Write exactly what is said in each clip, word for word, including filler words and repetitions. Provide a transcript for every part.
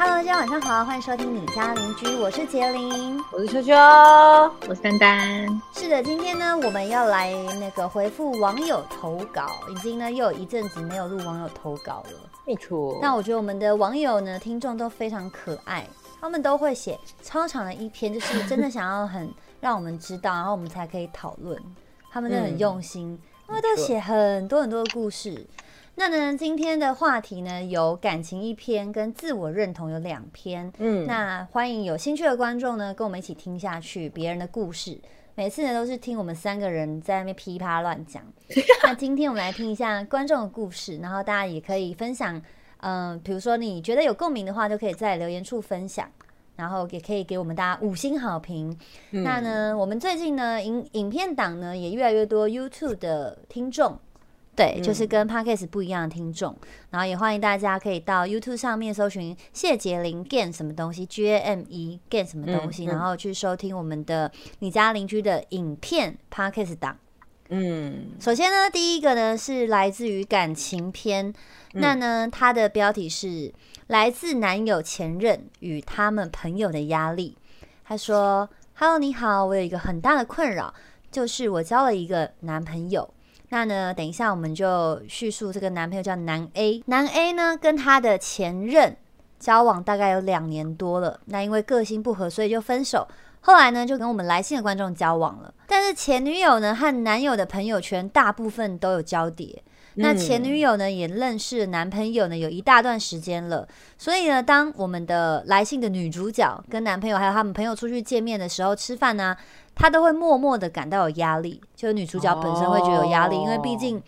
Hello， 大家晚上好，欢迎收听你家邻居，我是杰林，我是秋秋，我是丹丹。是的，今天呢，我们要来那个回复网友投稿，已经呢又有一阵子没有录网友投稿了。没错。那我觉得我们的网友呢，听众都非常可爱，他们都会写超长的一篇，就是真的想要很让我们知道，然后我们才可以讨论。他们都很用心，嗯、他们都写很多很多的故事。那呢，今天的话题呢有感情一篇跟自我认同有两篇，嗯，那欢迎有兴趣的观众呢跟我们一起听下去别人的故事。每次呢都是听我们三个人在那边噼啪乱讲，那今天我们来听一下观众的故事，然后大家也可以分享，嗯、呃，比如说你觉得有共鸣的话，就可以在留言处分享。然后也可以给我们大家五星好评。嗯、那呢，我们最近呢，影影片档呢也越来越多 YouTube 的听众，对，嗯、就是跟 Podcast 不一样的听众。然后也欢迎大家可以到 YouTube 上面搜寻谢杰林 Game 什么东西 ，G A M E Game 什么东西，嗯嗯、然后去收听我们的你家邻居的影片 Podcast 档。嗯，首先呢，第一个呢是来自于感情篇，嗯、那呢它的标题是来自男友前任与他们朋友的压力。他说 ：“Hello， 你好，我有一个很大的困扰，就是我交了一个男朋友。那呢，等一下我们就叙述这个男朋友叫男 A。男 A 呢跟他的前任交往大概有两年多了，那因为个性不合，所以就分手。”后来呢，就跟我们来信的观众交往了。但是前女友呢和男友的朋友圈大部分都有交叠。那前女友呢也认识男朋友呢有一大段时间了。所以呢，当我们的来信的女主角跟男朋友还有他们朋友出去见面的时候吃饭呢、啊，她都会默默的感到有压力。就是女主角本身会觉得有压力，哦、因为毕竟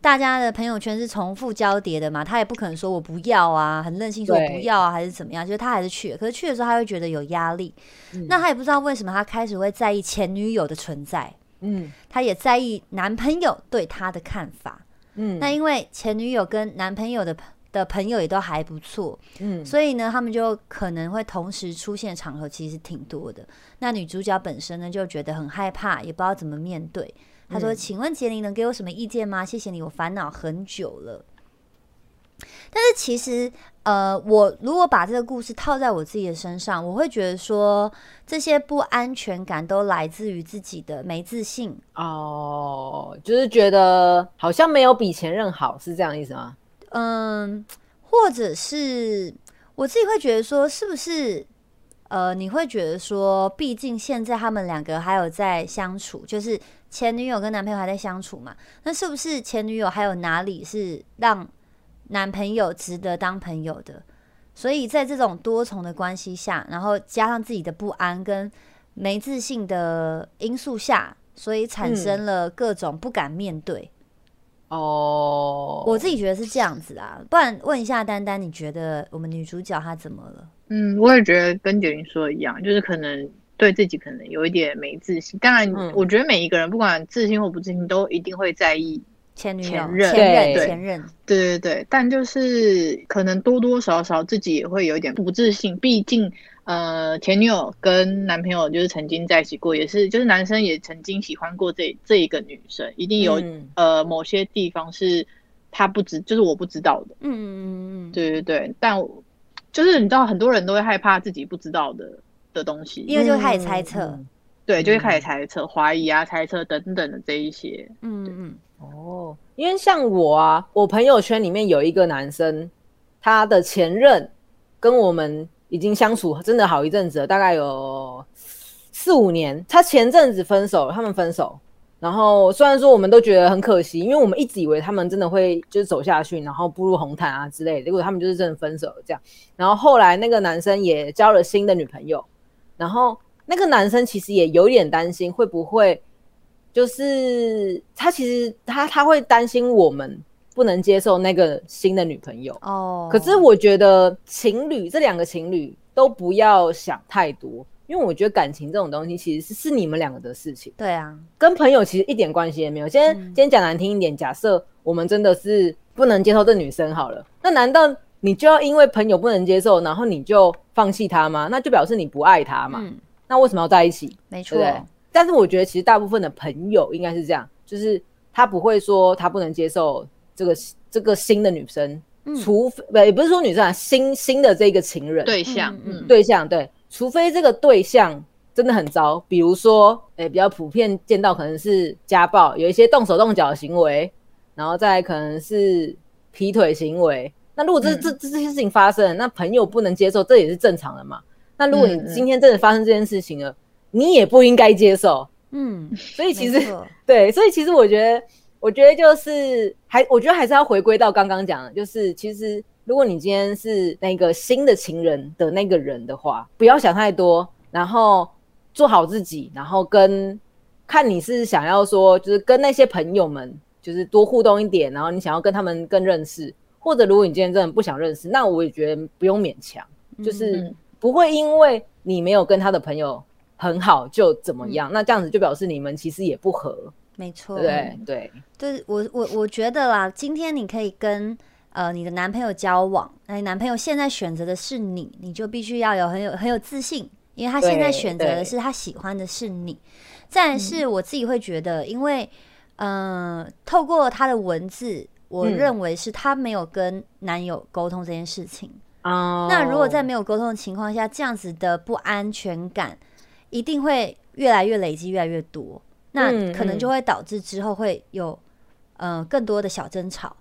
大家的朋友圈是重复交叠的嘛，她也不可能说我不要啊，很任性说我不要啊，还是怎么样，就是她还是去了，可是去的时候她会觉得有压力，嗯、那她也不知道为什么她开始会在意前女友的存在，嗯，她也在意男朋友对她的看法，嗯，那因为前女友跟男朋友的的朋友也都还不错，嗯，所以呢，他们就可能会同时出现场合其实挺多的，那女主角本身呢就觉得很害怕，也不知道怎么面对。他说：“请问杰林能给我什么意见吗？谢谢你，我烦恼很久了。”但是其实，呃，我如果把这个故事套在我自己的身上，我会觉得说，这些不安全感都来自于自己的没自信。哦，就是觉得好像没有比前任好，是这样的意思吗？嗯，或者是我自己会觉得说，是不是？呃，你会觉得说，毕竟现在他们两个还有在相处，就是前女友跟男朋友还在相处嘛，那是不是前女友还有哪里是让男朋友值得当朋友的？所以在这种多重的关系下，然后加上自己的不安跟没自信的因素下，所以产生了各种不敢面对。哦、嗯， oh. 我自己觉得是这样子啊，不然问一下丹丹，你觉得我们女主角她怎么了？嗯，我也觉得跟杰林说的一样，就是可能对自己可能有一点没自信。当然，我觉得每一个人不管自信或不自信，都一定会在意前任、前任、前任。对对对，但就是可能多多少少自己也会有一点不自信。毕竟，呃，前女友跟男朋友就是曾经在一起过，也是就是男生也曾经喜欢过这这一个女生，一定有、嗯、呃某些地方是他不知，就是我不知道的。嗯嗯嗯嗯，对对对，但我。就是你知道，很多人都会害怕自己不知道的的东西，因为就开始猜测，嗯、对，就会开始猜测、怀疑啊、猜测等等的这一些，嗯嗯哦，因为像我啊，我朋友圈里面有一个男生，他的前任跟我们已经相处真的好一阵子了，大概有四五年。他前阵子分手，他们分手，然后虽然说我们都觉得很可惜，因为我们一直以为他们真的会就是走下去，然后步入红毯啊之类的，结果他们就是真的分手了这样。然后后来那个男生也交了新的女朋友，然后那个男生其实也有点担心，会不会就是他其实他他会担心我们不能接受那个新的女朋友哦。Oh. 可是我觉得情侣这两个情侣都不要想太多。因为我觉得感情这种东西其实 是, 是你们两个的事情，对啊，跟朋友其实一点关系也没有。今天、嗯、今天讲难听一点，假设我们真的是不能接受这女生好了，那难道你就要因为朋友不能接受，然后你就放弃她吗？那就表示你不爱她嘛。嗯、那为什么要在一起？没错。但是我觉得其实大部分的朋友应该是这样，就是他不会说他不能接受这个这个新的女生，除非、嗯、也不是说女生啊，新新的这个情人对象，嗯，对象对，除非这个对象真的很糟，比如说，欸，比较普遍见到可能是家暴，有一些动手动脚的行为，然后再可能是劈腿行为。那如果这、嗯、这这些事情发生，那朋友不能接受，这也是正常的嘛。那如果你今天真的发生这件事情了，嗯、你也不应该接受。嗯，所以其实对，所以其实我觉得，我觉得就是还，我觉得还是要回归到刚刚讲的，就是其实如果你今天是那个新的情人的那个人的话，不要想太多，然后做好自己，然后跟看你是想要说，就是跟那些朋友们就是多互动一点，然后你想要跟他们更认识，或者如果你今天真的不想认识，那我也觉得不用勉强，就是不会因为你没有跟他的朋友很好就怎么样，嗯、那这样子就表示你们其实也不合，没错，对对对，我我我觉得啦，今天你可以跟呃你的男朋友交往，那你男朋友现在选择的是你，你就必须要有很有很有自信，因为他现在选择的是他喜欢的是你。再来是我自己会觉得，因为嗯、呃，透过他的文字，我认为是他没有跟男友沟通这件事情。哦、嗯，那如果在没有沟通的情况下，这样子的不安全感一定会越来越累积越来越多，那可能就会导致之后会有、嗯呃、更多的小争吵、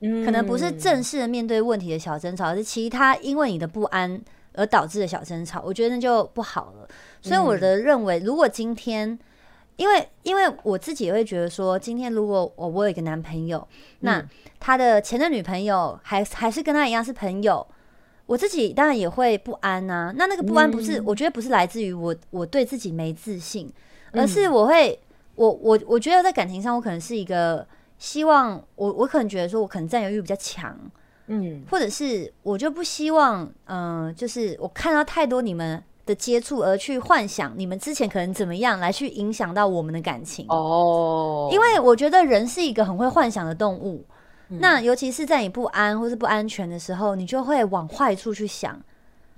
嗯、可能不是正式的面对问题的小争吵，而是其他因为你的不安而导致的小争吵，我觉得那就不好了。所以我的认为，如果今天因为因为我自己也会觉得说，今天如果我有一个男朋友，那他的前任女朋友 还, 还是跟他一样是朋友，我自己当然也会不安啊，那那个不安不是、嗯、我觉得不是来自于我我对自己没自信，而是我会我我我觉得在感情上我可能是一个希望我我可能觉得说我可能占有欲比较强，嗯，或者是我就不希望嗯、呃、就是我看到太多你们的接触而去幻想你们之前可能怎么样来去影响到我们的感情哦，因为我觉得人是一个很会幻想的动物。那尤其是在你不安或是不安全的时候，你就会往坏处去想，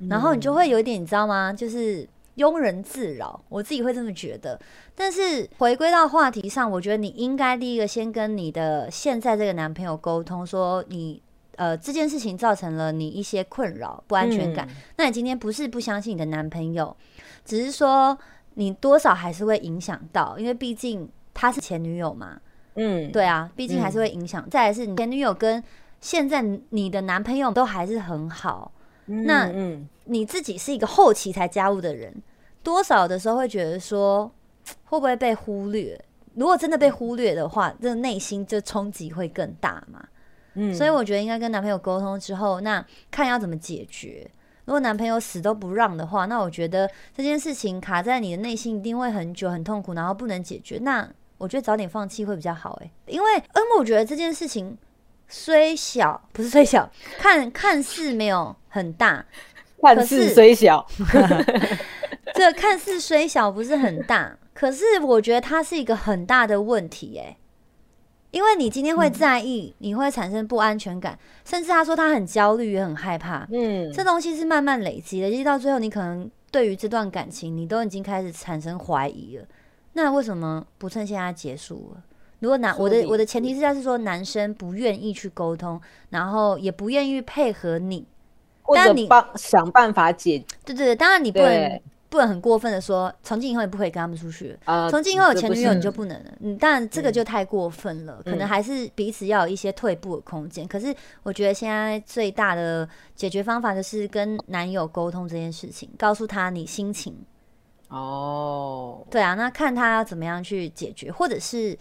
然后你就会有一点你知道吗，就是庸人自扰，我自己会这么觉得。但是回归到话题上，我觉得你应该第一个先跟你的现在这个男朋友沟通，说你呃这件事情造成了你一些困扰不安全感、嗯、那你今天不是不相信你的男朋友，只是说你多少还是会影响到，因为毕竟他是前女友嘛，嗯，对啊，毕竟还是会影响、嗯、再来是你前女友跟现在你的男朋友都还是很好、嗯、那你自己是一个后期才加入的人，多少的时候会觉得说会不会被忽略，如果真的被忽略的话，这内心就冲击会更大嘛、嗯、所以我觉得应该跟男朋友沟通之后，那看要怎么解决。如果男朋友死都不让的话，那我觉得这件事情卡在你的内心一定会很久很痛苦，然后不能解决，那我觉得早点放弃会比较好、欸、因为因为我觉得这件事情虽小不是虽小，看看似没有很大，看似虽小这看似虽小不是很大，可是我觉得它是一个很大的问题、欸、因为你今天会在意、嗯、你会产生不安全感，甚至他说他很焦虑也很害怕，嗯，这东西是慢慢累积的，累积到最后你可能对于这段感情你都已经开始产生怀疑了，那为什么不趁现在结束了？如果男我的我的前提是要是说男生不愿意去沟通，然后也不愿意配合你，或者你想办法解决。对对对，当然你不能不能很过分的说，从今以后你不可以跟他们出去了，从、呃、今以后有前女友你就不能了。嗯，当然这个就太过分了，嗯、可能还是彼此要有一些退步的空间、嗯。可是我觉得现在最大的解决方法就是跟男友沟通这件事情，告诉他你心情。哦、oh. 对啊，那看他要怎么样去解决，或者是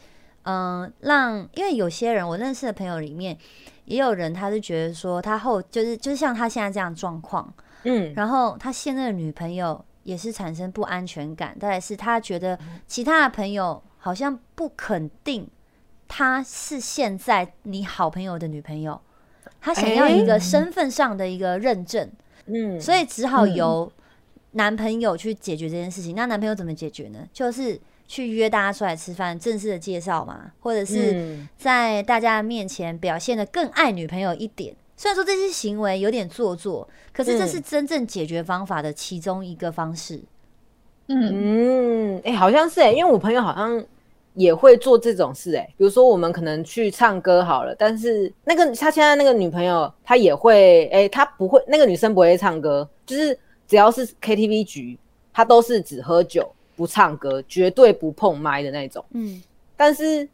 嗯、呃，让因为有些人我认识的朋友里面也有人他是觉得说他后就是就是像他现在这样状况，嗯，然后他现在的女朋友也是产生不安全感，但是他觉得其他的朋友好像不肯定他是现在你好朋友的女朋友，他想要一个身份上的一个认证，嗯，所以只好由、嗯男朋友去解决这件事情。那男朋友怎么解决呢？就是去约大家出来吃饭，正式的介绍嘛，或者是在大家面前表现得更爱女朋友一点。虽然说这些行为有点做作，可是这是真正解决方法的其中一个方式。嗯，哎、嗯欸，好像是哎、欸，因为我朋友好像也会做这种事哎、欸，比如说我们可能去唱歌好了，但是那个他现在那个女朋友，他也会哎、欸，他不会那个女生不会唱歌，就是只要是 K T V 局，他都是只喝酒不唱歌，绝对不碰麦的那种。嗯，但是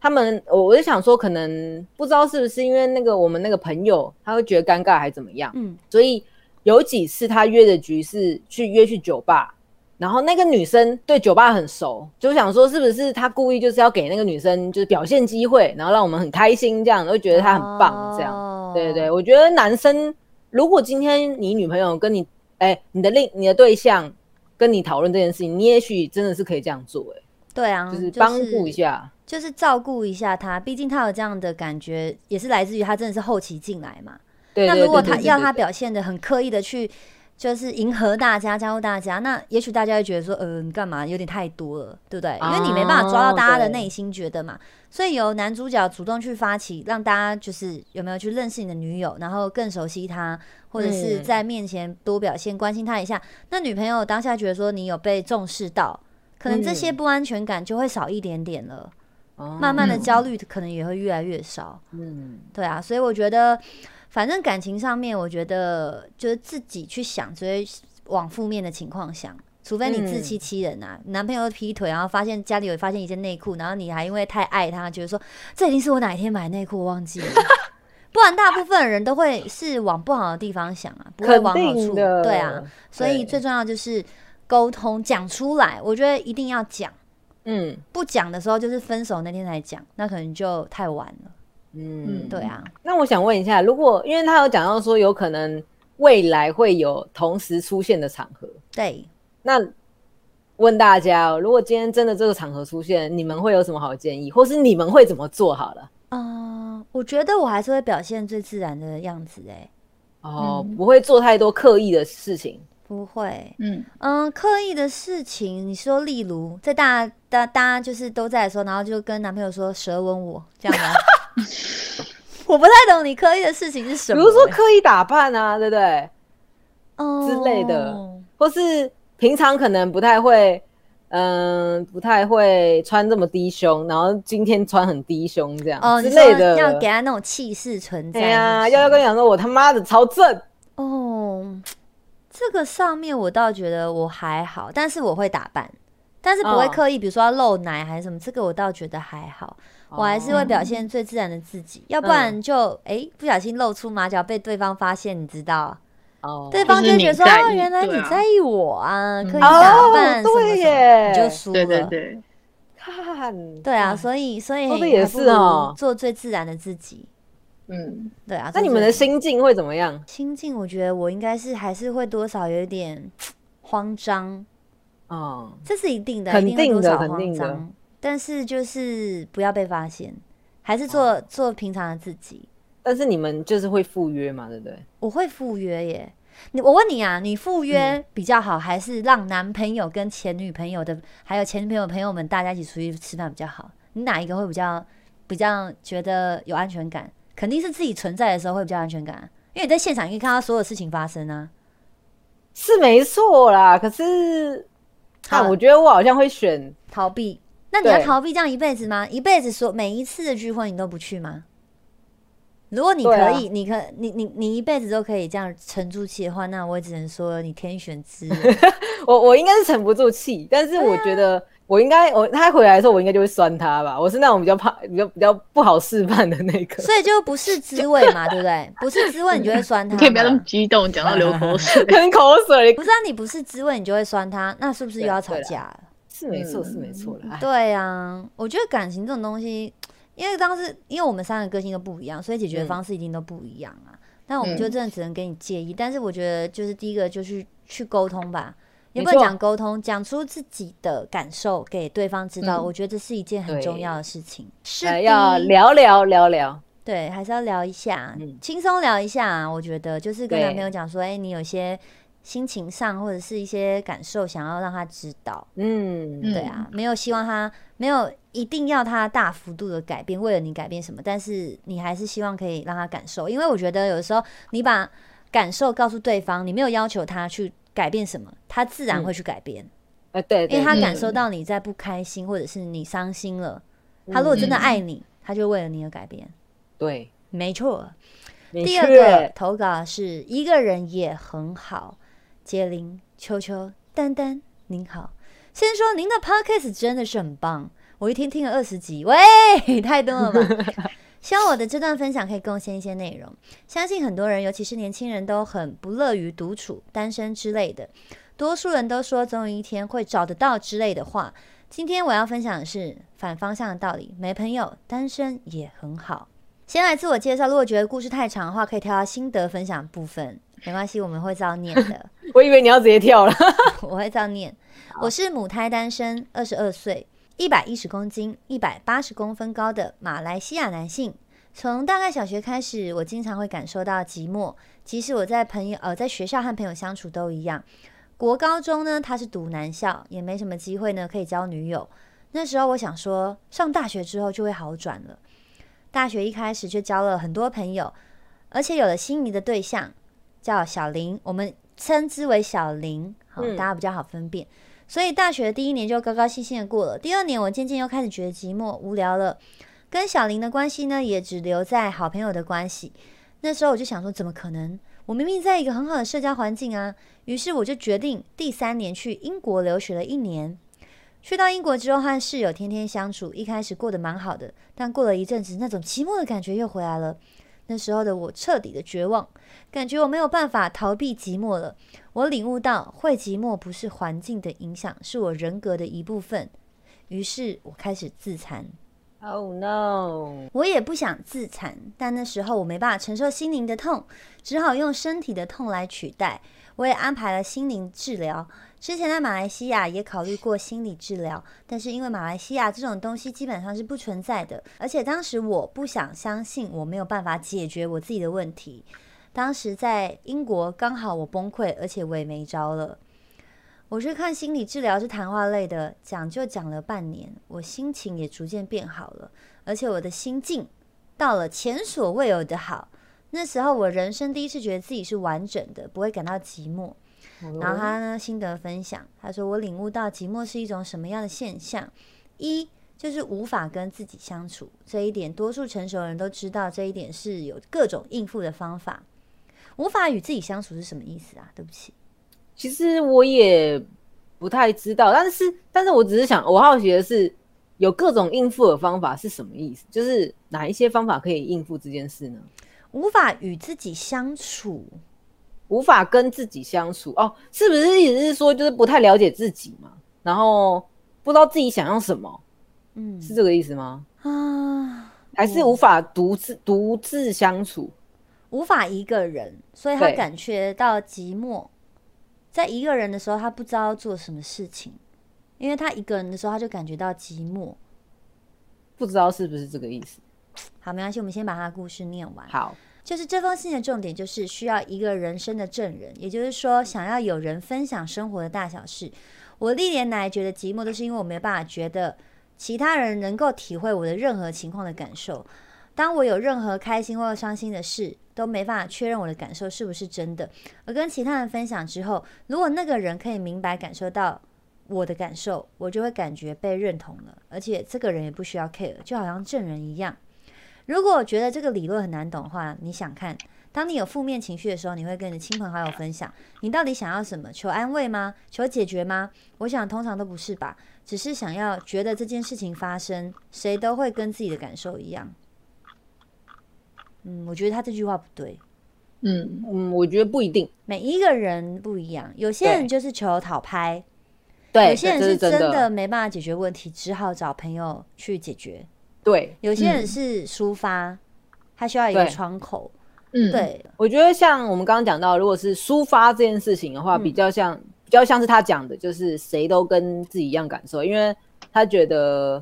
他们我就想说，可能不知道是不是因为那个我们那个朋友他会觉得尴尬还怎么样，嗯，所以有几次他约的局是去约去酒吧。然后那个女生对酒吧很熟，就想说是不是他故意就是要给那个女生就是表现机会，然后让我们很开心这样，会觉得她很棒这样。哦、对对，我觉得男生如果今天你女朋友跟你，哎，你的另你的对象跟你讨论这件事情，你也许真的是可以这样做、欸，哎，对啊，就是帮顾一下。就是就是照顾一下他，毕竟他有这样的感觉，也是来自于他真的是后期进来嘛。对， 对， 对， 对， 对， 对， 对， 对， 对， 对， 对， 对， 对， 对， 那如果他要他表现得很刻意的去。就是迎合大家，加入大家，那也许大家会觉得说，嗯、呃，干嘛有点太多了，对不对？因为你没办法抓到大家的内心觉得嘛，哦、所以由男主角主动去发起，让大家就是有没有去认识你的女友，然后更熟悉她，或者是在面前多表现、嗯、关心她一下。那女朋友当下觉得说你有被重视到，可能这些不安全感就会少一点点了。嗯、慢慢的焦虑可能也会越来越少。嗯，对啊，所以我觉得。反正感情上面，我觉得就是自己去想，只会往负面的情况想。除非你自欺欺人啊，嗯、男朋友劈腿，然后发现家里有发现一件内裤，然后你还因为太爱他，觉得说这一定是我哪一天买内裤，我忘记了。不然大部分人都会是往不好的地方想啊，不会往好处。对啊，所以最重要就是沟通，讲出来。我觉得一定要讲。嗯，不讲的时候就是分手那天才讲，那可能就太晚了。嗯，对啊。那我想问一下，如果因为他有讲到说有可能未来会有同时出现的场合，对。那问大家、哦，如果今天真的这个场合出现，你们会有什么好建议，或是你们会怎么做好了？嗯、呃，我觉得我还是会表现最自然的样子、欸，哎。哦，嗯、不会做太多刻意的事情。不会，嗯嗯，刻意的事情，你说例如在大家大大家就是都在的时候，然后就跟男朋友说舌吻我这样吗？我不太懂你刻意的事情是什么、欸，比如说刻意打扮啊，对不对？哦、oh. 之类的，或是平常可能不太会，嗯、呃，不太会穿这么低胸，然后今天穿很低胸这样、oh, 之类的，要给他那种气势存在。对啊，要要跟你讲说，我他妈的超正哦。Oh, 这个上面我倒觉得我还好，但是我会打扮，但是不会刻意， oh. 比如说要露奶还是什么，这个我倒觉得还好。我还是会表现最自然的自己，嗯、要不然就哎、欸、不小心露出马脚被对方发现，你知道？哦，对方就觉得说哦，原来你在意我啊，可以打扮什么什么，你就输了。对对对，看，对啊，所以所以还不如做最自然的自己。嗯，对啊。那你们的心境会怎么样？心境，我觉得我应该是还是会多少有点慌张。哦，这是一定的，肯定的，肯定的。但是就是不要被发现，还是做、哦、做平常的自己。但是你们就是会赴约嘛，对不对？我会赴约耶。你我问你啊，你赴约比较好，嗯、还是让男朋友跟前女朋友的，还有前女朋友朋友们大家一起出去吃饭比较好？你哪一个会比较比较觉得有安全感？肯定是自己存在的时候会比较安全感、啊，因为你在现场可以看到所有事情发生啊。是没错啦，可是啊，我觉得我好像会选逃避。那你要逃避这样一辈子吗？一辈子说每一次的聚会你都不去吗？如果你可以，啊、你可你你你一辈子都可以这样沉住气的话，那我也只能说你天选之人。我我应该是沉不住气，但是我觉得我应该、啊、我他回来的时候我应该就会酸他吧。我是那种比较怕比较比较不好示范的那个，所以就不是滋味嘛，对不对？不是滋味你就会酸他。你可以不要那么激动，讲到流口水，喷口水。不是啊，你不是滋味你就会酸他，那是不是又要吵架了？是没错，是没错啦。对啊，我觉得感情这种东西，因为当时因为我们三个个性都不一样，所以解决方式一定都不一样啊。那、嗯、我们就真的只能给你建议，嗯、但是我觉得就是第一个就是去沟通吧，也不能讲沟通，讲出自己的感受给对方知道。嗯、我觉得这是一件很重要的事情，是要聊聊聊聊。对，还是要聊一下，轻松、嗯、聊一下、啊。我觉得就是跟男朋友讲说，哎、欸，你有些。心情上或者是一些感受想要让他知道，嗯，对啊，没有希望他没有一定要他大幅度的改变，为了你改变什么，但是你还是希望可以让他感受，因为我觉得有的时候你把感受告诉对方，你没有要求他去改变什么，他自然会去改变。嗯哎，对，因为他感受到你在不开心，或者是你伤心了，他如果真的爱你，他就为了你而改变。对，没错。第二个投稿是一个人也很好，杰林、秋秋、丹丹，您好。先说您的 podcast 真的是很棒，我一天听了二十集，喂，太多了吧？希望我的这段分享可以贡献一些内容。相信很多人，尤其是年轻人都很不乐于独处、单身之类的，多数人都说总有一天会找得到之类的话。今天我要分享的是反方向的道理，没朋友，单身也很好。先来自我介绍，如果觉得故事太长的话，可以挑到心得分享部分。没关系，我们会照念的。我以为你要直接跳了。我会照念。我是母胎单身，二十二岁，一百一十公斤，一百八十公分高的马来西亚男性。从大概小学开始，我经常会感受到寂寞，即使我在朋友呃在学校和朋友相处都一样。国高中呢，他是读男校，也没什么机会呢可以交女友。那时候我想说，上大学之后就会好转了。大学一开始就交了很多朋友，而且有了心仪的对象。叫小林，我们称之为小林，好，大家比较好分辨。嗯、所以大学第一年就高高兴兴的过了。第二年我渐渐又开始觉得寂寞无聊了，跟小林的关系呢也只留在好朋友的关系。那时候我就想说，怎么可能？我明明在一个很好的社交环境啊！于是我就决定第三年去英国留学了一年。去到英国之后，和室友天天相处，一开始过得蛮好的，但过了一阵子，那种寂寞的感觉又回来了。那时候的我彻底的绝望，感觉我没有办法逃避寂寞了。我领悟到，会寂寞不是环境的影响，是我人格的一部分。于是我开始自残。Oh no！ 我也不想自残，但那时候我没办法承受心灵的痛，只好用身体的痛来取代。我也安排了心灵治疗。之前在马来西亚也考虑过心理治疗，但是因为马来西亚这种东西基本上是不存在的，而且当时我不想相信我没有办法解决我自己的问题。当时在英国刚好我崩溃，而且我也没招了。我去看心理治疗是谈话类的，讲就讲了半年，我心情也逐渐变好了，而且我的心境到了前所未有的好。那时候我人生第一次觉得自己是完整的，不会感到寂寞。然后他呢，心得分享，他说我领悟到寂寞是一种什么样的现象。一就是无法跟自己相处，这一点多数成熟人都知道，这一点是有各种应付的方法。无法与自己相处是什么意思啊？对不起，其实我也不太知道，但是但是我只是想，我好奇的是，有各种应付的方法是什么意思？就是哪一些方法可以应付这件事呢？无法与自己相处。无法跟自己相处哦，是不是意思是说就是不太了解自己嘛？然后不知道自己想要什么，嗯，是这个意思吗？啊，还是无法独自独自相处，无法一个人，所以他感觉到寂寞。在一个人的时候，他不知道做什么事情，因为他一个人的时候，他就感觉到寂寞。不知道是不是这个意思？好，没关系，我们先把他的故事念完。好。就是这封信的重点就是需要一个人生的证人，也就是说想要有人分享生活的大小事。我历年来觉得寂寞都是因为我没办法觉得其他人能够体会我的任何情况的感受，当我有任何开心或伤心的事都没办法确认我的感受是不是真的，而跟其他人分享之后，如果那个人可以明白感受到我的感受，我就会感觉被认同了，而且这个人也不需要 care， 就好像证人一样。如果我觉得这个理论很难懂的话，你想看，当你有负面情绪的时候，你会跟你的亲朋好友分享，你到底想要什么？求安慰吗？求解决吗？我想通常都不是吧，只是想要觉得这件事情发生，谁都会跟自己的感受一样。嗯，我觉得他这句话不对。嗯嗯，我觉得不一定，每一个人不一样，有些人就是求讨拍，对，有些人是真的没办法解决问题，只好找朋友去解决。对，有些人是抒发、嗯、他需要一个窗口。嗯，对，我觉得像我们刚刚讲到，如果是抒发这件事情的话、嗯、比较像比较像是他讲的，就是谁都跟自己一样感受，因为他觉得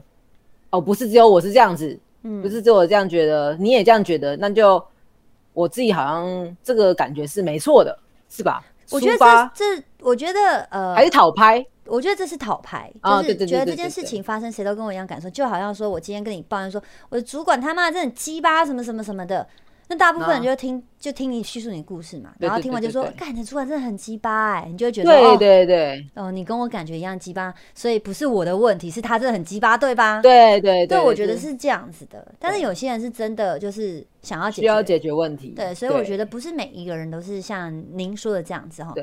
哦，不是只有我是这样子、嗯、不是只有我这样觉得，你也这样觉得，那就我自己好像这个感觉是没错的，是吧？我觉得这这我觉得呃还是讨拍，我觉得这是讨牌，就是觉得这件事情发生，谁都跟我一样感受，就好像说我今天跟你抱怨说我的主管他妈真的鸡巴什么什么什么的，那大部分人就听就听你叙述你故事嘛，然后听完就说，干，你的主管真的很鸡巴哎，你就会觉得对对对，哦，你跟我感觉一样鸡巴，所以不是我的问题，是他真的很鸡巴，对吧？对对对，我觉得是这样子的。但是有些人是真的就是想要需要解决问题，对，所以我觉得不是每一个人都是像您说的这样子哈。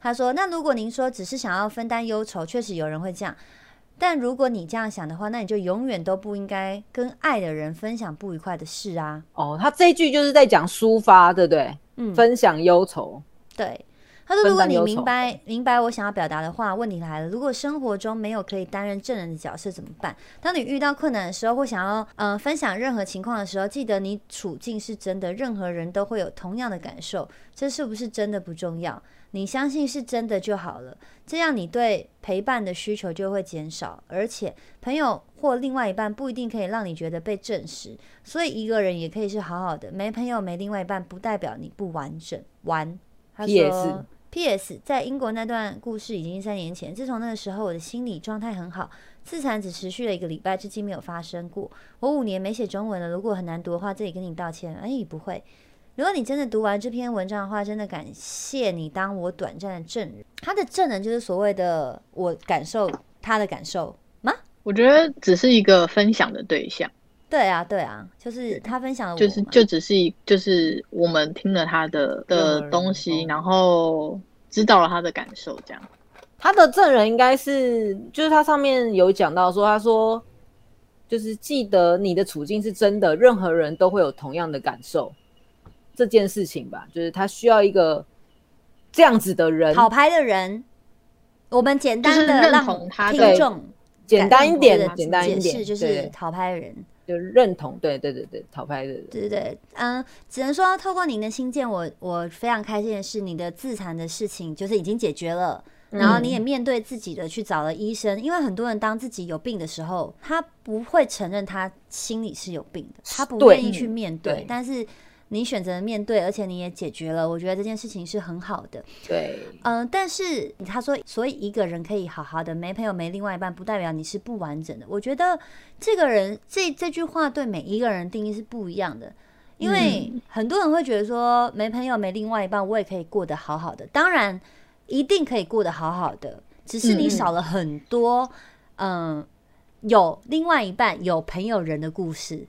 他说，那如果您说只是想要分担忧愁，确实有人会这样。但如果你这样想的话，那你就永远都不应该跟爱的人分享不愉快的事啊。哦，他这一句就是在讲抒发，对不对？嗯，分享忧愁。对，他说如果你明白明白我想要表达的话，问题来了，如果生活中没有可以担任证人的角色怎么办？当你遇到困难的时候，或想要呃分享任何情况的时候，记得你处境是真的，任何人都会有同样的感受，这是不是真的不重要。你相信是真的就好了，这样你对陪伴的需求就会减少，而且朋友或另外一半不一定可以让你觉得被证实，所以一个人也可以是好好的，没朋友没另外一半不代表你不完整。完，他说 P S 在英国那段故事已经三年前，自从那个时候我的心理状态很好，自残只持续了一个礼拜，至今没有发生过。我五年没写中文了，如果很难读的话，这里跟你道歉。哎，不会。如果你真的读完这篇文章的话，真的感谢你当我短暂的证人。他的证人就是所谓的我感受他的感受吗？我觉得只是一个分享的对象。对啊，对啊，就是他分享的我，就是就只是就是我们听了他的的东西，然后知道了他的感受，这样。他的证人应该是就是他上面有讲到说，他说就是记得你的处境是真的，任何人都会有同样的感受。这件事情吧，就是他需要一个这样子的人，讨拍的人。我们简单的让听众简单一点的简单一点，就是讨拍人，就认同，对对对对，讨拍的人，对对对，嗯，只能说透过您的心见，我我非常开心的是，你的自残的事情就是已经解决了。然后你也面对自己的去找了医生，嗯，因为很多人当自己有病的时候，他不会承认他心里是有病的，他不愿意去面对，对，但是你选择面对，而且你也解决了，我觉得这件事情是很好的。对，嗯，呃，但是他说，所以一个人可以好好的，没朋友没另外一半，不代表你是不完整的。我觉得这个人这这句话对每一个人定义是不一样的，因为很多人会觉得说，没朋友没另外一半，我也可以过得好好的。当然，一定可以过得好好的，只是你少了很多，嗯，呃，有另外一半有朋友人的故事。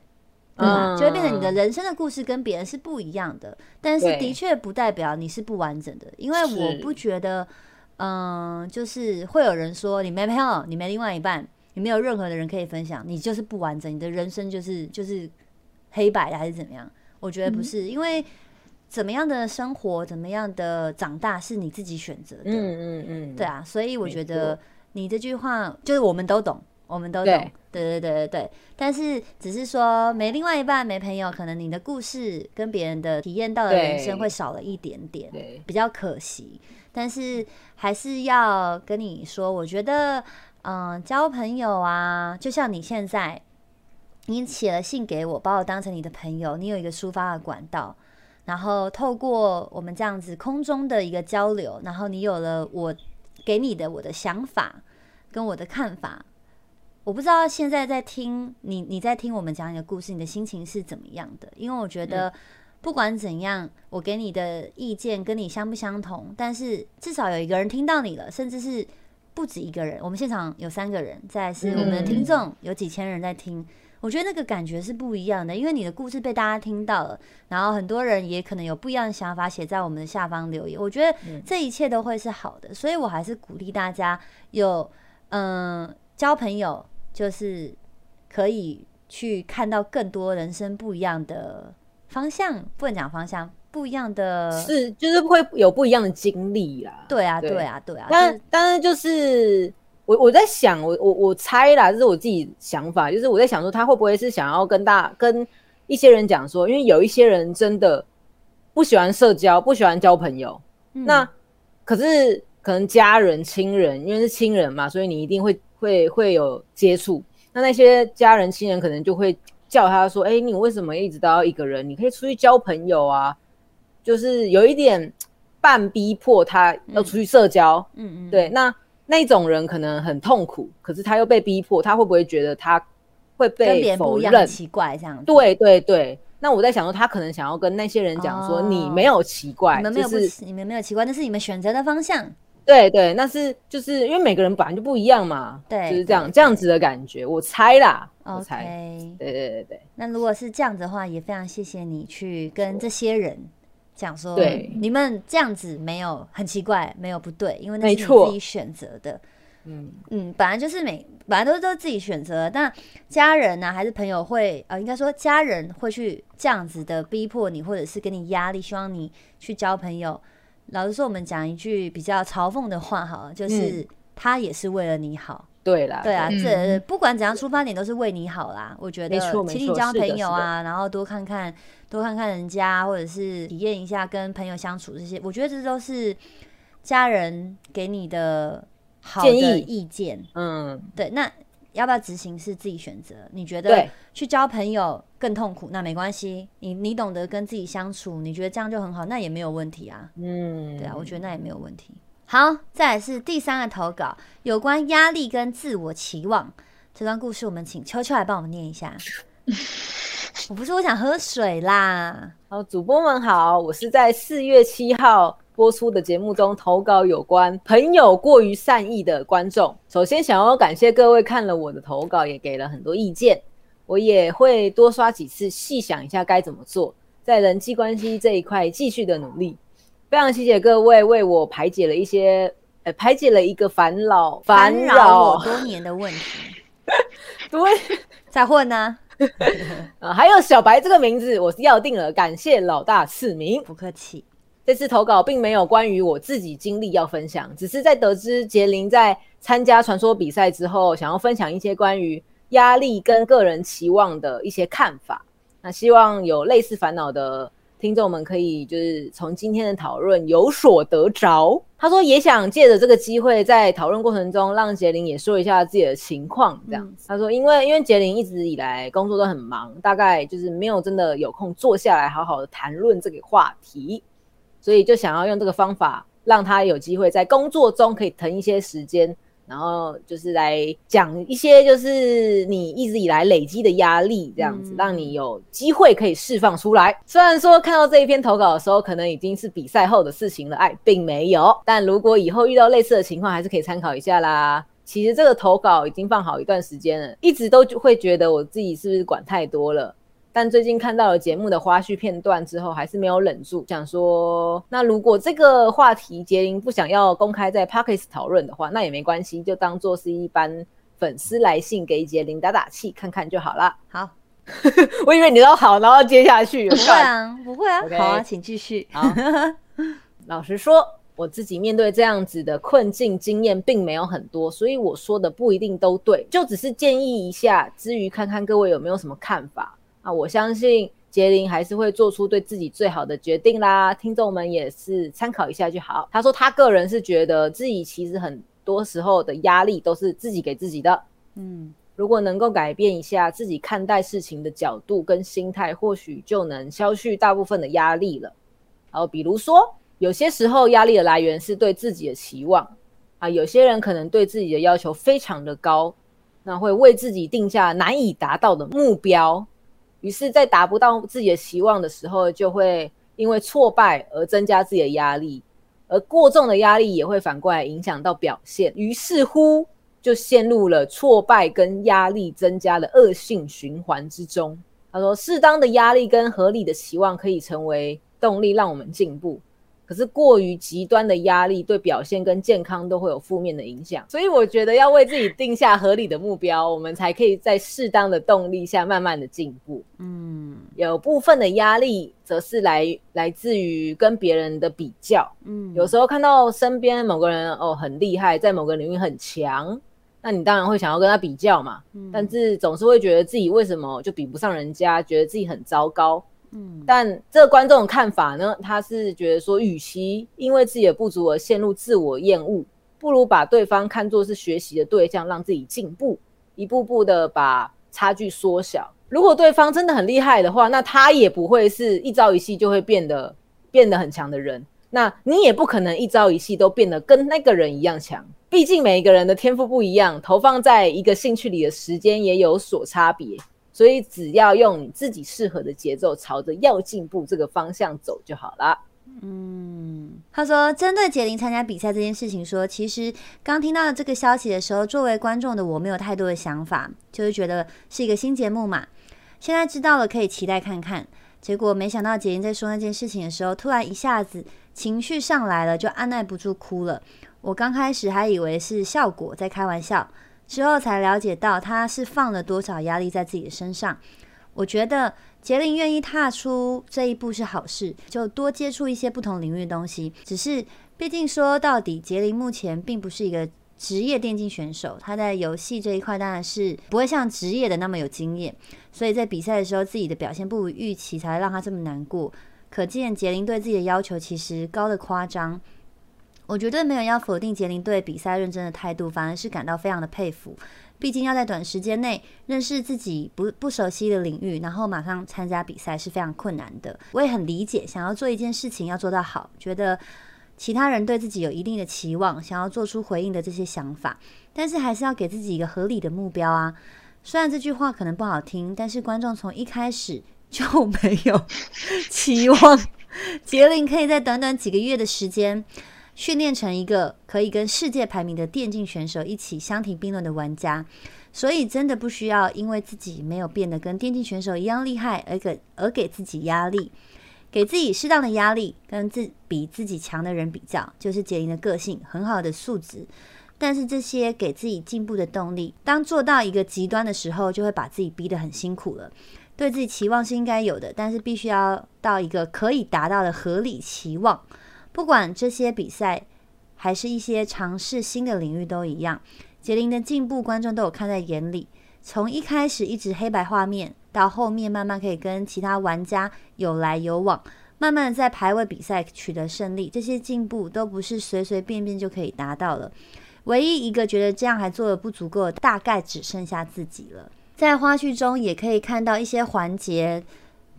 嗯，就会变成你的人生的故事跟别人是不一样的，但是的确不代表你是不完整的，因为我不觉得，嗯，就是会有人说你没朋友，你没另外一半，你没有任何的人可以分享，你就是不完整，你的人生就是就是黑白的还是怎么样？我觉得不是，嗯，因为怎么样的生活，怎么样的长大是你自己选择的，嗯嗯嗯，对啊，所以我觉得你这句话就是我们都懂。我们都懂，对对对对对，但是只是说没另外一半没朋友，可能你的故事跟别人的体验到的人生会少了一点点，比较可惜。但是还是要跟你说，我觉得，嗯，呃，交朋友啊，就像你现在，你写了信给我，把我当成你的朋友，你有一个抒发的管道。然后透过我们这样子空中的一个交流，然后你有了我给你的我的想法跟我的看法。我不知道现在在听你，你在听我们讲你的故事，你的心情是怎么样的？因为我觉得不管怎样，我给你的意见跟你相不相同，但是至少有一个人听到你了，甚至是不止一个人。我们现场有三个人，再来是我们的听众有几千人在听，我觉得那个感觉是不一样的，因为你的故事被大家听到了，然后很多人也可能有不一样的想法，写在我们的下方留言。我觉得这一切都会是好的，所以我还是鼓励大家有嗯、呃、交朋友。就是可以去看到更多人生不一样的方向，不能讲方向，不一样的是就是会有不一样的经历啦。对啊，对啊，对啊。但但是就是我我在想，我我我猜啦，这是我自己想法，就是我在想说他会不会是想要跟大跟一些人讲说，因为有一些人真的不喜欢社交，不喜欢交朋友，嗯，那可是可能家人亲人，因为是亲人嘛，所以你一定会。会会有接触，那那些家人亲人可能就会叫他说：“哎，欸，你为什么一直都要一个人？你可以出去交朋友啊！”就是有一点半逼迫他要出去社交。嗯嗯，对。那那种人可能很痛苦，可是他又被逼迫，他会不会觉得他会被否认？跟别人不一样，奇怪这样子。对对对，那我在想说，他可能想要跟那些人讲说，你没有奇怪，你们没有，你们没有奇怪，那是你们选择的方向。对对，那是就是因为每个人本来就不一样嘛，对，就是这样这样子的感觉，我猜啦，我猜。对对对对。那如果是这样子的话，也非常谢谢你去跟这些人讲说，对，你们这样子没有很奇怪，没有不对，因为那是你自己选择的。嗯嗯，本来就是每本来都都自己选择，但家人啊还是朋友会呃，应该说家人会去这样子的逼迫你，或者是给你压力，希望你去交朋友。老实说，我们讲一句比较嘲讽的话好了，就是、嗯、他也是为了你好。对啦，对啊，嗯、这不管怎样，出发点都是为你好啦。我觉得，请你交朋友啊，然后多看看多看看人家，或者是体验一下跟朋友相处这些，我觉得这都是家人给你的好的意见。嗯，对，那要不要执行是自己选择。你觉得去交朋友更痛苦，那没关系，你你懂得跟自己相处，你觉得这样就很好，那也没有问题啊。嗯，对啊，我觉得那也没有问题。好，再来是第三个投稿，有关压力跟自我期望。这段故事我们请秋秋来帮我们念一下。我不是我想喝水啦。好，主播们好，我是在四月七号播出的节目中投稿有关朋友过于善意的观众。首先想要感谢各位看了我的投稿，也给了很多意见，我也会多刷几次，细想一下该怎么做，在人际关系这一块继续的努力。非常谢谢各位为我排解了一些、呃、排解了一个烦扰烦扰我多年的问题。对，再混啊。啊，还有小白这个名字我是要定了，感谢老大赐名。不客气。这次投稿并没有关于我自己经历要分享，只是在得知杰琳在参加传说比赛之后，想要分享一些关于压力跟个人期望的一些看法。那希望有类似烦恼的听众们可以就是从今天的讨论有所得着。他说也想借着这个机会，在讨论过程中让杰琳也说一下自己的情况这样子。嗯、他说因为因为杰琳一直以来工作都很忙，大概就是没有真的有空坐下来好好的谈论这个话题，所以就想要用这个方法让他有机会在工作中可以腾一些时间，然后就是来讲一些就是你一直以来累积的压力这样子、嗯、让你有机会可以释放出来。虽然说看到这一篇投稿的时候可能已经是比赛后的事情了，哎，并没有，但如果以后遇到类似的情况还是可以参考一下啦。其实这个投稿已经放好一段时间了，一直都会觉得我自己是不是管太多了，但最近看到了节目的花絮片段之后，还是没有忍住想说，那如果这个话题杰琳不想要公开在 Podcast 讨论的话，那也没关系，就当做是一般粉丝来信给杰琳打打气看看就好啦。好。我以为你都好然后接下去。不会啊不会啊、okay、好啊，请继续。好。老实说，我自己面对这样子的困境经验并没有很多，所以我说的不一定都对，就只是建议一下，至于看看各位有没有什么看法。啊、我相信杰琳还是会做出对自己最好的决定啦，听众们也是参考一下就好。他说他个人是觉得自己其实很多时候的压力都是自己给自己的，嗯，如果能够改变一下自己看待事情的角度跟心态，或许就能消去大部分的压力了。然后比如说有些时候压力的来源是对自己的期望啊，有些人可能对自己的要求非常的高，那会为自己定下难以达到的目标，于是在达不到自己的期望的时候，就会因为挫败而增加自己的压力，而过重的压力也会反过来影响到表现，于是乎就陷入了挫败跟压力增加的恶性循环之中。他说适当的压力跟合理的期望可以成为动力让我们进步，可是过于极端的压力对表现跟健康都会有负面的影响，所以我觉得要为自己定下合理的目标，我们才可以在适当的动力下慢慢的进步。嗯，有部分的压力则是来来自于跟别人的比较。嗯，有时候看到身边某个人哦很厉害，在某个领域很强，那你当然会想要跟他比较嘛。嗯，但是总是会觉得自己为什么就比不上人家，觉得自己很糟糕。嗯，但这个观众的看法呢，他是觉得说，与其因为自己的不足而陷入自我厌恶，不如把对方看作是学习的对象，让自己进步，一步步的把差距缩小。如果对方真的很厉害的话，那他也不会是一朝一夕就会变得变得很强的人，那你也不可能一朝一夕都变得跟那个人一样强，毕竟每一个人的天赋不一样，投放在一个兴趣里的时间也有所差别。所以只要用你自己适合的节奏，朝着要进步这个方向走就好了。嗯，他说针对杰琳参加比赛这件事情说，其实刚听到这个消息的时候，作为观众的我没有太多的想法，就是觉得是一个新节目嘛，现在知道了可以期待看看。结果没想到杰琳在说那件事情的时候，突然一下子情绪上来了，就按捺不住哭了。我刚开始还以为是效果在开玩笑，之后才了解到他是放了多少压力在自己的身上。我觉得杰琳愿意踏出这一步是好事，就多接触一些不同领域的东西。只是毕竟说到底，杰琳目前并不是一个职业电竞选手，他在游戏这一块当然是不会像职业的那么有经验，所以在比赛的时候自己的表现不如预期，才会让他这么难过。可见杰琳对自己的要求其实高的夸张。我绝对没有要否定杰琳对比赛认真的态度，反而是感到非常的佩服。毕竟要在短时间内认识自己 不, 不熟悉的领域，然后马上参加比赛是非常困难的。我也很理解，想要做一件事情要做到好，觉得其他人对自己有一定的期望，想要做出回应的这些想法，但是还是要给自己一个合理的目标啊。虽然这句话可能不好听，但是观众从一开始就没有期望杰琳可以在短短几个月的时间训练成一个可以跟世界排名的电竞选手一起相提并论的玩家，所以真的不需要因为自己没有变得跟电竞选手一样厉害而 给, 而给自己压力。给自己适当的压力，跟自比自己强的人比较，就是杰琳的个性很好的素质。但是这些给自己进步的动力，当做到一个极端的时候，就会把自己逼得很辛苦了。对自己期望是应该有的，但是必须要到一个可以达到的合理期望。不管这些比赛还是一些尝试新的领域都一样，杰琳的进步观众都有看在眼里，从一开始一直黑白画面，到后面慢慢可以跟其他玩家有来有往，慢慢的在排位比赛取得胜利，这些进步都不是随随便便就可以达到了。唯一一个觉得这样还做得不足够，大概只剩下自己了。在花絮中也可以看到一些环节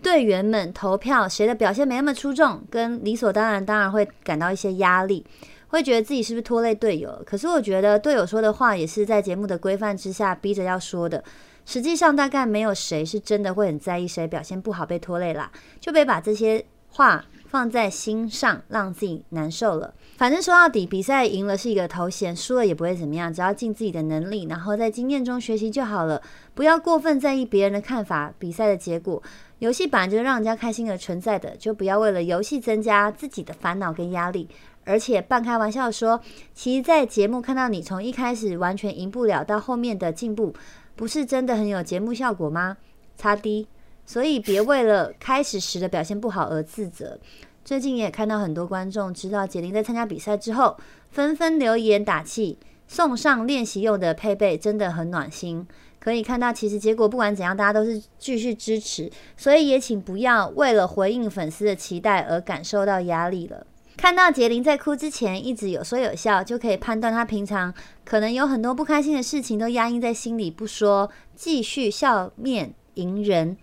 队员们投票谁的表现没那么出众，跟理所当然当然会感到一些压力，会觉得自己是不是拖累队友。可是我觉得队友说的话也是在节目的规范之下逼着要说的，实际上大概没有谁是真的会很在意谁表现不好被拖累啦，就别把这些话放在心上，让自己难受了。反正说到底，比赛赢了是一个头衔，输了也不会怎么样，只要尽自己的能力，然后在经验中学习就好了，不要过分在意别人的看法。比赛的结果，游戏本来就是让人家开心而存在的，就不要为了游戏增加自己的烦恼跟压力。而且半开玩笑说，其实在节目看到你从一开始完全赢不了到后面的进步，不是真的很有节目效果吗？差低。所以别为了开始时的表现不好而自责。最近也看到很多观众知道杰琳在参加比赛之后，纷纷留言打气，送上练习用的配备，真的很暖心。可以看到其实结果不管怎样，大家都是继续支持，所以也请不要为了回应粉丝的期待而感受到压力了。看到杰琳在哭之前一直有说有笑，就可以判断她平常可能有很多不开心的事情都压抑在心里不说，继续笑面迎人。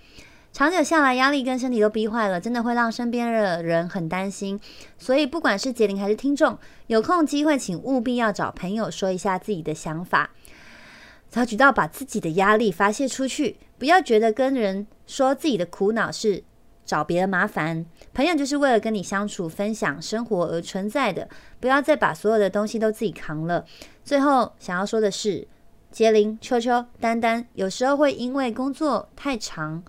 长久下来，压力跟身体都逼坏了，真的会让身边的人很担心。所以不管是杰琳还是听众，有空机会请务必要找朋友说一下自己的想法，察觉到把自己的压力发泄出去，不要觉得跟人说自己的苦恼是找别人麻烦。朋友就是为了跟你相处分享生活而存在的，不要再把所有的东西都自己扛了。最后想要说的是，杰琳、秋秋、丹丹有时候会因为工作太长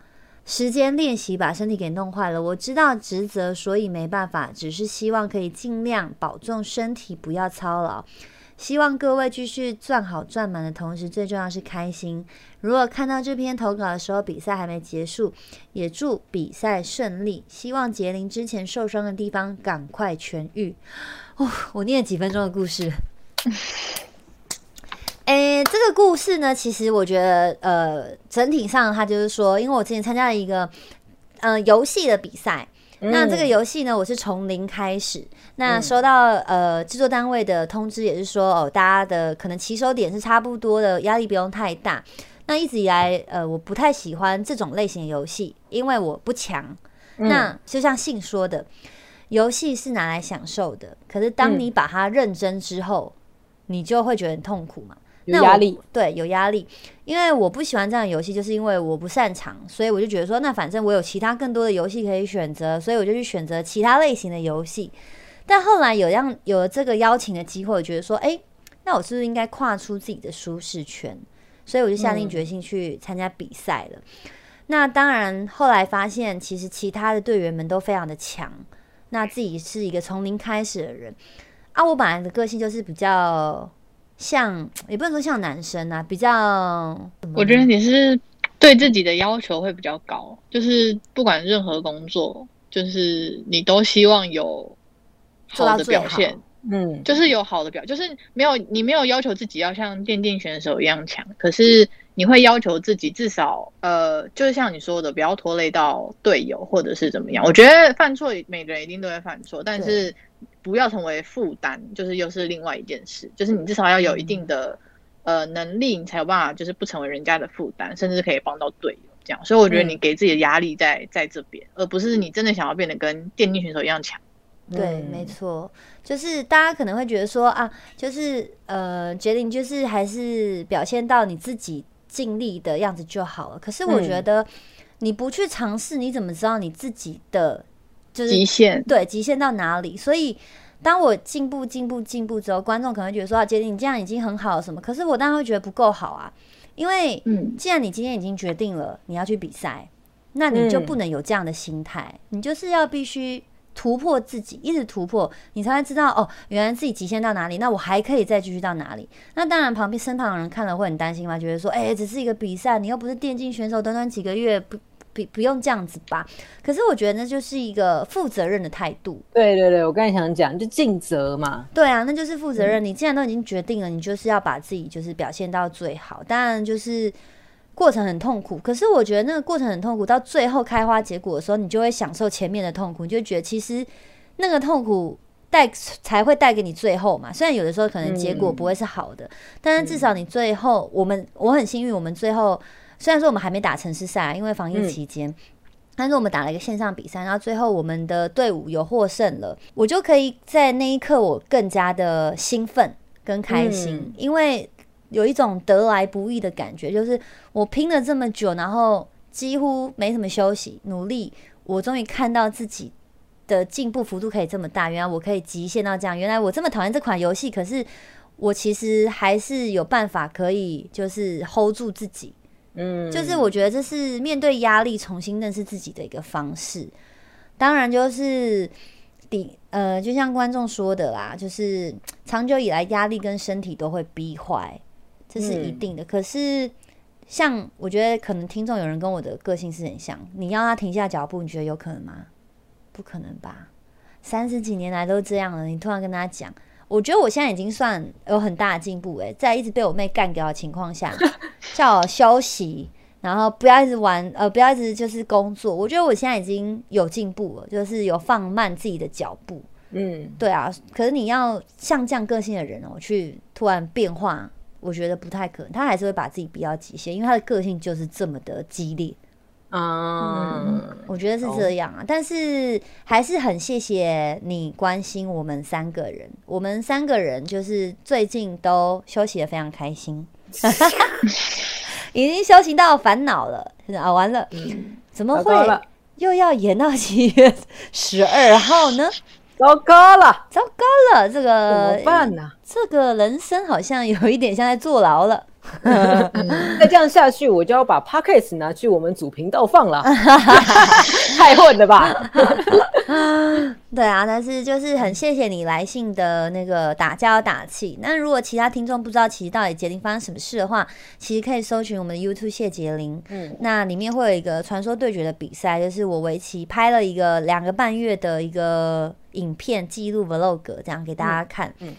时间练习把身体给弄坏了，我知道职责，所以没办法，只是希望可以尽量保重身体，不要操劳。希望各位继续赚好赚满的同时，最重要是开心。如果看到这篇投稿的时候比赛还没结束，也祝比赛顺利，希望杰琳之前受伤的地方赶快痊愈。哦，我念了几分钟的故事。诶，这个故事呢，其实我觉得呃整体上它就是说，因为我之前参加了一个呃游戏的比赛，那这个游戏呢，我是从零开始。那收到呃制作单位的通知，也是说哦，大家的可能起手点是差不多的，压力不用太大。那一直以来，呃，我不太喜欢这种类型的游戏，因为我不强。那就像信说的，游戏是拿来享受的，可是当你把它认真之后，你就会觉得很痛苦嘛。有压力，对，有压力。因为我不喜欢这样的游戏，就是因为我不擅长，所以我就觉得说，那反正我有其他更多的游戏可以选择，所以我就去选择其他类型的游戏。但后来有让有了这个邀请的机会，我觉得说，哎，那我是不是应该跨出自己的舒适圈？所以我就下定决心去参加比赛了。嗯、那当然，后来发现其实其他的队员们都非常的强，那自己是一个从零开始的人啊。我本来的个性就是比较。像也不能说像男生啊，比较我觉得你是对自己的要求会比较高，就是不管任何工作，就是你都希望有好的表现，嗯，就是有好的表现，就是没有你没有要求自己要像电竞选手一样强，可是你会要求自己至少呃，就是像你说的，不要拖累到队友或者是怎么样。我觉得犯错每个人一定都会犯错，但是。不要成为负担，就是又是另外一件事。就是你至少要有一定的、嗯、呃能力，你才有办法，就是不成为人家的负担，甚至可以帮到队友这样。所以我觉得你给自己的压力在、嗯、在这边，而不是你真的想要变得跟电竞选手一样强。对，没错，就是大家可能会觉得说啊，就是呃决定就是还是表现到你自己尽力的样子就好了。可是我觉得你不去尝试，你怎么知道你自己的？就是极限，对，极限到哪里？所以当我进步进步进步之后，观众可能会觉得说啊，杰迪你这样已经很好了什么，可是我当然会觉得不够好啊，因为既然你今天已经决定了你要去比赛，那你就不能有这样的心态、嗯、你就是要必须突破自己，一直突破，你才会知道哦，原来自己极限到哪里，那我还可以再继续到哪里。那当然旁边身旁的人看了会很担心嘛，觉得说哎、欸，只是一个比赛，你又不是电竞选手，短短几个月不不, 不用这样子吧，可是我觉得那就是一个负责任的态度。对对对，我刚才想讲就尽责嘛。对啊，那就是负责任、嗯、你既然都已经决定了，你就是要把自己就是表现到最好。当然就是过程很痛苦，可是我觉得那个过程很痛苦，到最后开花结果的时候，你就会享受前面的痛苦，你就觉得其实那个痛苦带才会带给你最后嘛。虽然有的时候可能结果不会是好的、嗯、但是至少你最后、嗯、我们我很幸运，我们最后虽然说我们还没打城市赛、啊、因为防疫期间、嗯、但是我们打了一个线上比赛，然后最后我们的队伍有获胜了，我就可以在那一刻我更加的兴奋跟开心、嗯、因为有一种得来不易的感觉，就是我拼了这么久，然后几乎没什么休息努力，我终于看到自己的进步幅度可以这么大，原来我可以极限到这样，原来我这么讨厌这款游戏，可是我其实还是有办法可以就是 hold 住自己。嗯，就是我觉得这是面对压力重新认识自己的一个方式。当然就是呃，就像观众说的啦，就是长久以来压力跟身体都会逼坏，这是一定的、嗯、可是像我觉得可能听众有人跟我的个性是很像，你要他停下脚步，你觉得有可能吗？不可能吧，三十几年来都这样了，你突然跟他讲，我觉得我现在已经算有很大的进步、欸、在一直被我妹干掉的情况下叫我休息，然后不要一直玩，呃，不要一直就是工作，我觉得我现在已经有进步了，就是有放慢自己的脚步。嗯，对啊，可是你要像这样个性的人哦、喔，去突然变化，我觉得不太可能，他还是会把自己逼到极限，因为他的个性就是这么的激烈啊、嗯嗯，我觉得是这样啊、哦，但是还是很谢谢你关心我们三个人，我们三个人就是最近都休息得非常开心，已经休息到烦恼了，啊，完了，嗯、怎么会又要延到七月十二号呢？糟糕了，糟糕了，这个怎么办呢、啊？这个人生好像有一点像在坐牢了。再这样下去，我就要把 podcast 拿去我们主频道放了，太混了吧？对啊，但是就是很谢谢你来信的那个打加油打气。那如果其他听众不知道其实到底杰琳发生什么事的话，其实可以搜寻我们的 YouTube 谢杰琳，嗯，那里面会有一个传说对决的比赛，就是我为期拍了一个两个半月的一个影片记录 vlog， 这样给大家看，嗯，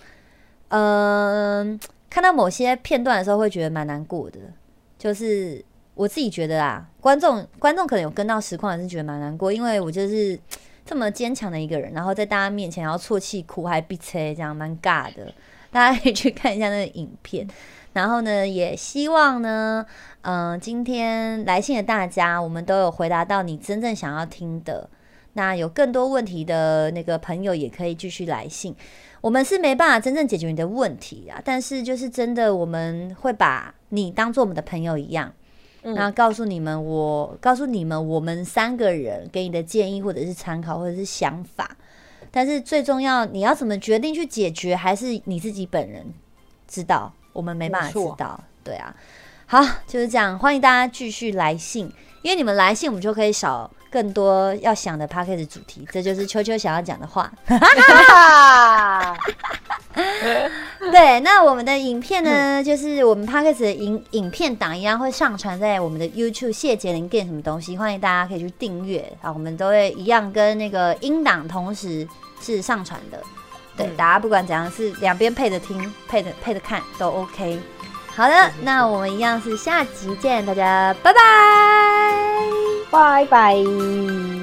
嗯。呃看到某些片段的时候，会觉得蛮难过的。就是我自己觉得啦，观众观众可能有跟到实况，也是觉得蛮难过，因为我就是这么坚强的一个人，然后在大家面前然后啜泣哭还逼切，这样蛮尬的。大家可以去看一下那个影片。然后呢，也希望呢，嗯、呃，今天来信的大家，我们都有回答到你真正想要听的。那有更多问题的那个朋友也可以继续来信。我们是没办法真正解决你的问题啊，但是就是真的我们会把你当做我们的朋友一样，那告诉你们我告诉你们我们三个人给你的建议或者是参考或者是想法，但是最重要你要怎么决定去解决还是你自己本人知道，我们没办法知道。对啊，好，就是这样，欢迎大家继续来信，因为你们来信我们就可以少更多要想的 podcast 主题，这就是秋秋想要讲的话。对，那我们的影片呢，就是我们 podcast 的影影片档一样会上传在我们的 YouTube 谢杰林Game什么东西，欢迎大家可以去订阅啊，我们都会一样跟那个音档同时是上传的。对，嗯、大家不管怎样是两边配着听、配着配着看都 OK。好的，那我们一样是下集见，大家拜拜，拜拜。